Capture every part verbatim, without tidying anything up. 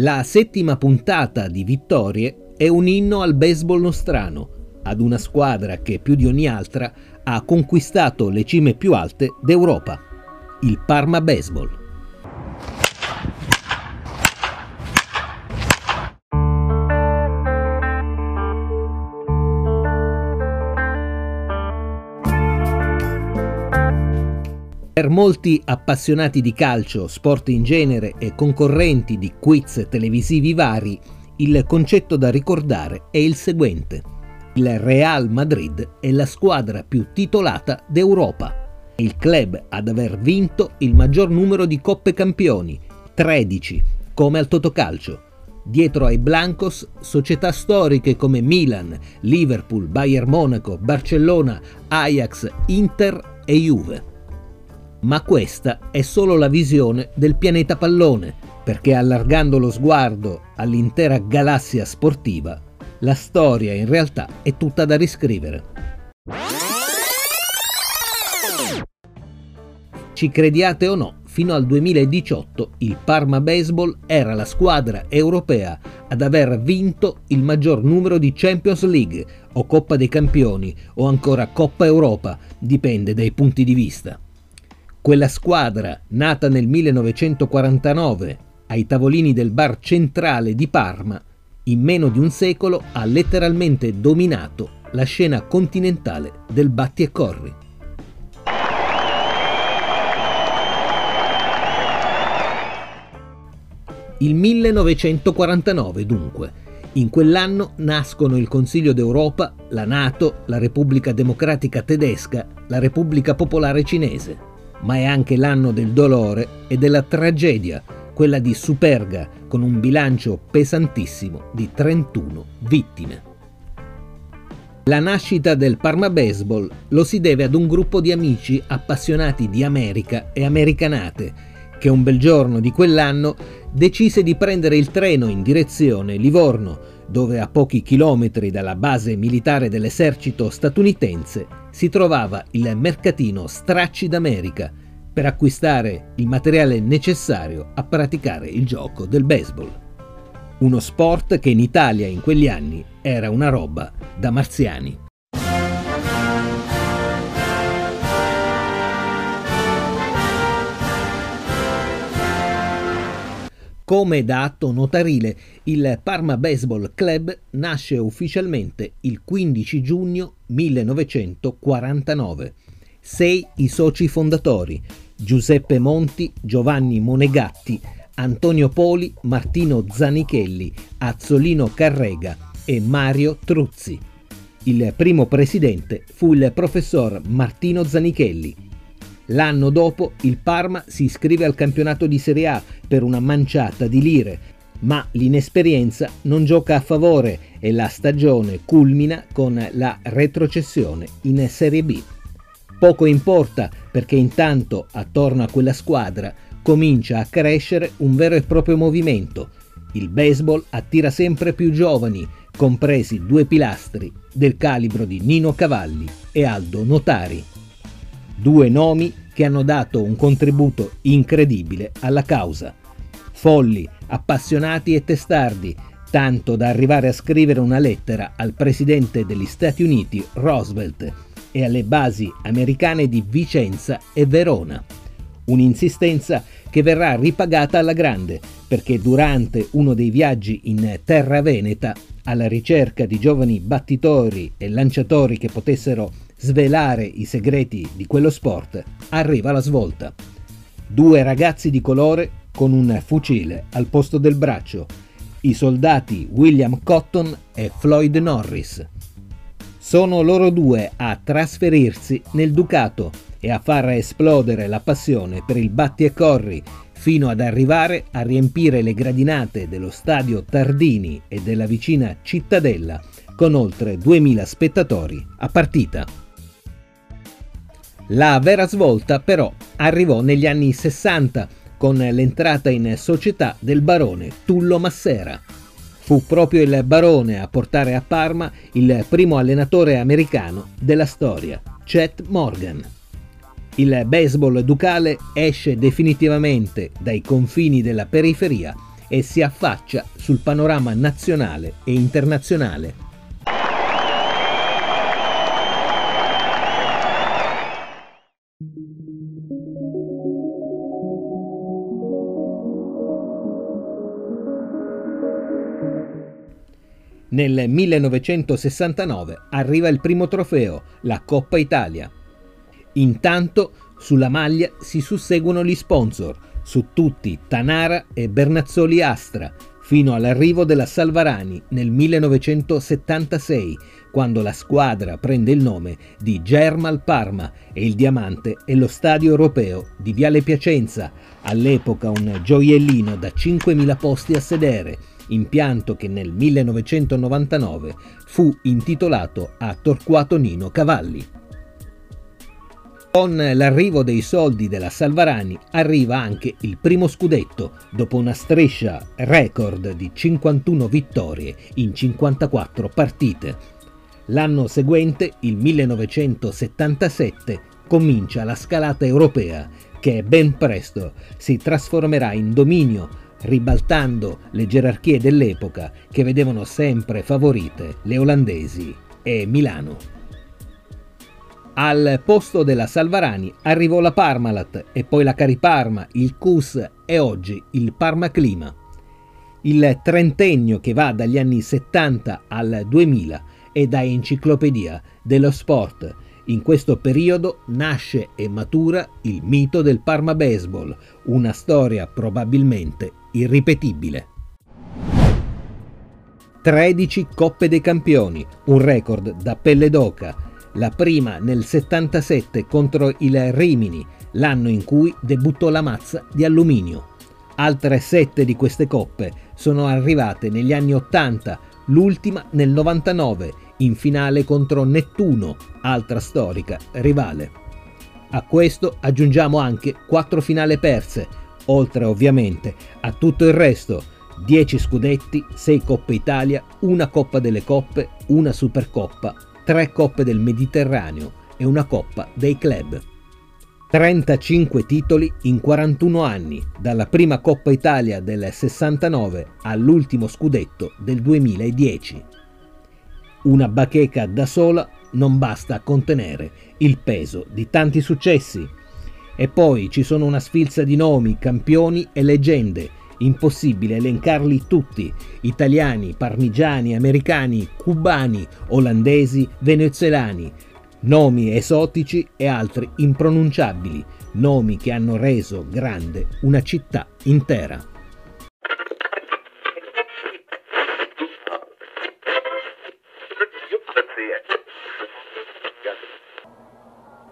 La settima puntata di Vittorie è un inno al baseball nostrano, ad una squadra che più di ogni altra ha conquistato le cime più alte d'Europa, il Parma Baseball. Per molti appassionati di calcio, sport in genere e concorrenti di quiz televisivi vari, il concetto da ricordare è il seguente. Il Real Madrid è la squadra più titolata d'Europa, è il club ad aver vinto il maggior numero di Coppe Campioni, tredici, come al Totocalcio. Dietro ai Blancos, società storiche come Milan, Liverpool, Bayern Monaco, Barcellona, Ajax, Inter e Juve. Ma questa è solo la visione del pianeta pallone, perché allargando lo sguardo all'intera galassia sportiva, la storia in realtà è tutta da riscrivere. Ci crediate o no, fino al duemiladiciotto il Parma Baseball era la squadra europea ad aver vinto il maggior numero di Champions League o Coppa dei Campioni o ancora Coppa Europa, dipende dai punti di vista. Quella squadra, nata nel millenovecentoquarantanove ai tavolini del bar centrale di Parma, in meno di un secolo ha letteralmente dominato la scena continentale del batti e corri. Il millenovecentoquarantanove dunque. In quell'anno nascono il Consiglio d'Europa, la NATO, la Repubblica Democratica Tedesca, la Repubblica Popolare Cinese. Ma è anche l'anno del dolore e della tragedia, quella di Superga, con un bilancio pesantissimo di trentuno vittime. La nascita del Parma Baseball lo si deve ad un gruppo di amici appassionati di America e americanate, che un bel giorno di quell'anno decise di prendere il treno in direzione Livorno, dove a pochi chilometri dalla base militare dell'esercito statunitense si trovava il mercatino Stracci d'America per acquistare il materiale necessario a praticare il gioco del baseball. Uno sport che in Italia in quegli anni era una roba da marziani. Come da atto notarile, il Parma Baseball Club nasce ufficialmente il quindici giugno millenovecentoquarantanove. Sei i soci fondatori: Giuseppe Monti, Giovanni Monegatti, Antonio Poli, Martino Zanichelli, Azzolino Carrega e Mario Truzzi. Il primo presidente fu il professor Martino Zanichelli. L'anno dopo il Parma si iscrive al campionato di Serie A per una manciata di lire, ma l'inesperienza non gioca a favore e la stagione culmina con la retrocessione in Serie B. Poco importa, perché intanto attorno a quella squadra comincia a crescere un vero e proprio movimento. Il baseball attira sempre più giovani, compresi due pilastri del calibro di Nino Cavalli e Aldo Notari. Due nomi che hanno dato un contributo incredibile alla causa. Folli, appassionati e testardi, tanto da arrivare a scrivere una lettera al presidente degli Stati Uniti, Roosevelt, e alle basi americane di Vicenza e Verona. Un'insistenza che verrà ripagata alla grande, perché durante uno dei viaggi in terra veneta, alla ricerca di giovani battitori e lanciatori che potessero svelare i segreti di quello sport, arriva la svolta. Due ragazzi di colore con un fucile al posto del braccio, i soldati William Cotton e Floyd Norris. Sono loro due a trasferirsi nel Ducato e a far esplodere la passione per il batti e corri, fino ad arrivare a riempire le gradinate dello stadio Tardini e della vicina Cittadella con oltre duemila spettatori a partita. La vera svolta però arrivò negli anni sessanta con l'entrata in società del barone Tullo Massera. Fu proprio il barone a portare a Parma il primo allenatore americano della storia, Chet Morgan. Il baseball ducale esce definitivamente dai confini della periferia e si affaccia sul panorama nazionale e internazionale. Nel millenovecentosessantanove arriva il primo trofeo, la Coppa Italia. Intanto sulla maglia si susseguono gli sponsor, su tutti Tanara e Bernazzoli Astra, fino all'arrivo della Salvarani nel millenovecentosettantasei, quando la squadra prende il nome di Germal Parma e il diamante è lo stadio europeo di Viale Piacenza, all'epoca un gioiellino da cinquemila posti a sedere, impianto che nel millenovecentonovantanove fu intitolato a Torquato Nino Cavalli. Con l'arrivo dei soldi della Salvarani arriva anche il primo scudetto, dopo una striscia record di cinquantuno vittorie in cinquantaquattro partite. L'anno seguente, il millenovecentosettantasette, comincia la scalata europea, che ben presto si trasformerà in dominio, ribaltando le gerarchie dell'epoca che vedevano sempre favorite le olandesi e Milano. Al posto della Salvarani arrivò la Parmalat e poi la Cariparma, il Cus e oggi il Parma Clima. Il trentennio che va dagli anni settanta al duemila è da enciclopedia dello sport. In questo periodo nasce e matura il mito del Parma Baseball, una storia probabilmente irripetibile. tredici Coppe dei Campioni, un record da pelle d'oca. La prima nel settantasette contro il Rimini, l'anno in cui debuttò la mazza di alluminio. Altre sette di queste coppe sono arrivate negli anni ottanta, l'ultima nel novantanove, in finale contro Nettuno, altra storica rivale. A questo aggiungiamo anche quattro finali perse, oltre ovviamente a tutto il resto, dieci scudetti, sei Coppe Italia, una Coppa delle Coppe, una Supercoppa, tre Coppe del Mediterraneo e una Coppa dei Club. trentacinque titoli in quarantuno anni, dalla prima Coppa Italia del sessantanove all'ultimo scudetto del duemiladieci. Una bacheca da sola non basta a contenere il peso di tanti successi. E poi ci sono una sfilza di nomi, campioni e leggende, impossibile elencarli tutti: italiani, parmigiani, americani, cubani, olandesi, venezuelani, nomi esotici e altri impronunciabili, nomi che hanno reso grande una città intera.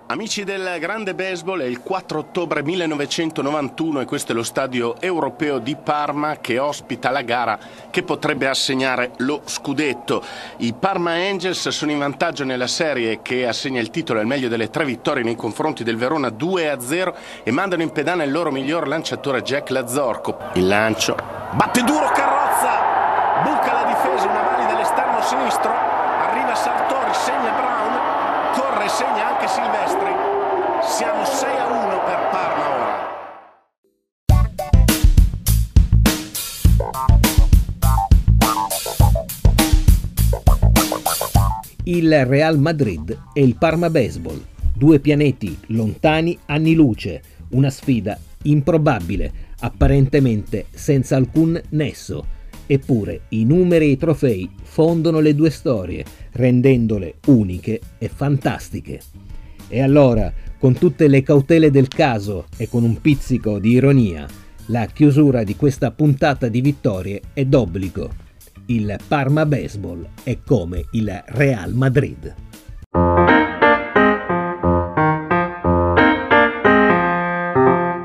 Amici del grande baseball, è il quattro ottobre millenovecentonovantuno e questo è lo stadio europeo di Parma che ospita la gara che potrebbe assegnare lo scudetto. I Parma Angels sono in vantaggio nella serie che assegna il titolo al meglio delle tre vittorie nei confronti del Verona due a zero e mandano in pedana il loro miglior lanciatore Jack Lazorco. Il lancio batte duro, Carrozza buca la difesa, una valida dell'esterno sinistro, arriva Sartori, segna Brown, corre e segna anche Silvestri. Siamo sei a uno per Parma ora. Il Real Madrid e il Parma Baseball, due pianeti lontani anni luce, una sfida improbabile, apparentemente senza alcun nesso. Eppure i numeri e i trofei fondono le due storie, rendendole uniche e fantastiche. E allora, con tutte le cautele del caso e con un pizzico di ironia, la chiusura di questa puntata di vittorie è d'obbligo. Il Parma Baseball è come il Real Madrid.